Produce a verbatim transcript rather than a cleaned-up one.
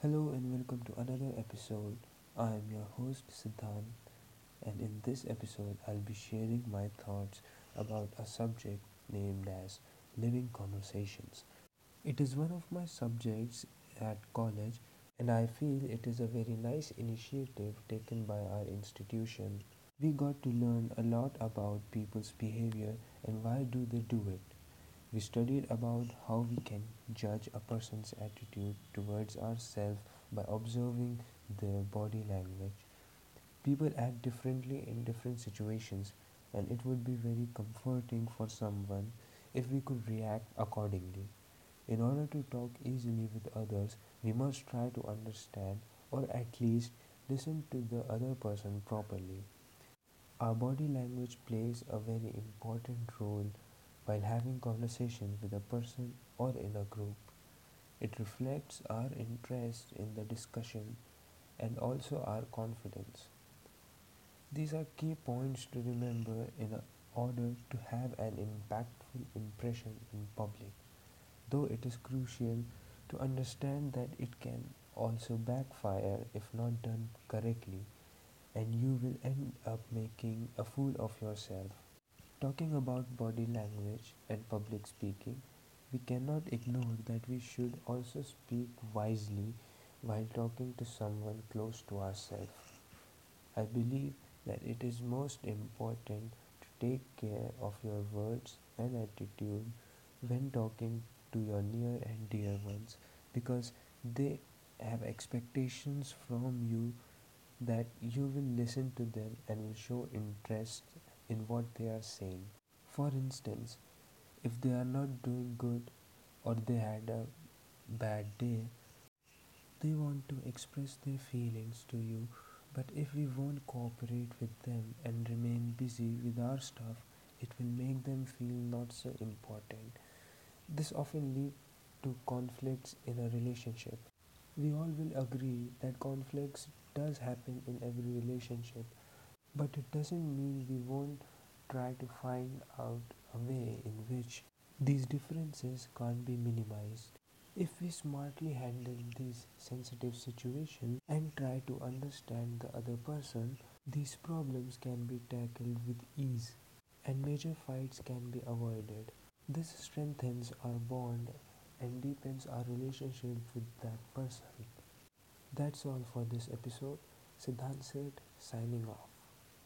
Hello and welcome to another episode. I am your host Siddhan, and in this episode I'll be sharing my thoughts about a subject named as living conversations. It is one of my subjects at college, and I feel it is a very nice initiative taken by our institution. We got to learn a lot about people's behavior and why do they do it. We studied about how we can judge a person's attitude towards ourselves by observing their body language. People act differently in different situations, and it would be very comforting for someone if we could react accordingly. In order to talk easily with others, we must try to understand or at least listen to the other person properly. Our body language plays a very important role while having conversations with a person or in a group. It reflects our interest in the discussion and also our confidence. These are key points to remember in order to have an impactful impression in public, though it is crucial to understand that it can also backfire if not done correctly, and you will end up making a fool of yourself. Talking about body language and public speaking, we cannot ignore that we should also speak wisely while talking to someone close to ourselves. I believe that it is most important to take care of your words and attitude when talking to your near and dear ones, because they have expectations from you that you will listen to them and will show interest in what they are saying. For instance, if they are not doing good or they had a bad day, they want to express their feelings to you, but if we won't cooperate with them and remain busy with our stuff, it will make them feel not so important. This often leads to conflicts in a relationship. We all will agree that conflicts does happen in every relationship, but it doesn't mean we won't try to find out a way in which these differences can't be minimized. If we smartly handle these sensitive situations and try to understand the other person, these problems can be tackled with ease and major fights can be avoided. This strengthens our bond and deepens our relationship with that person. That's all for this episode. Siddhan Seth signing off.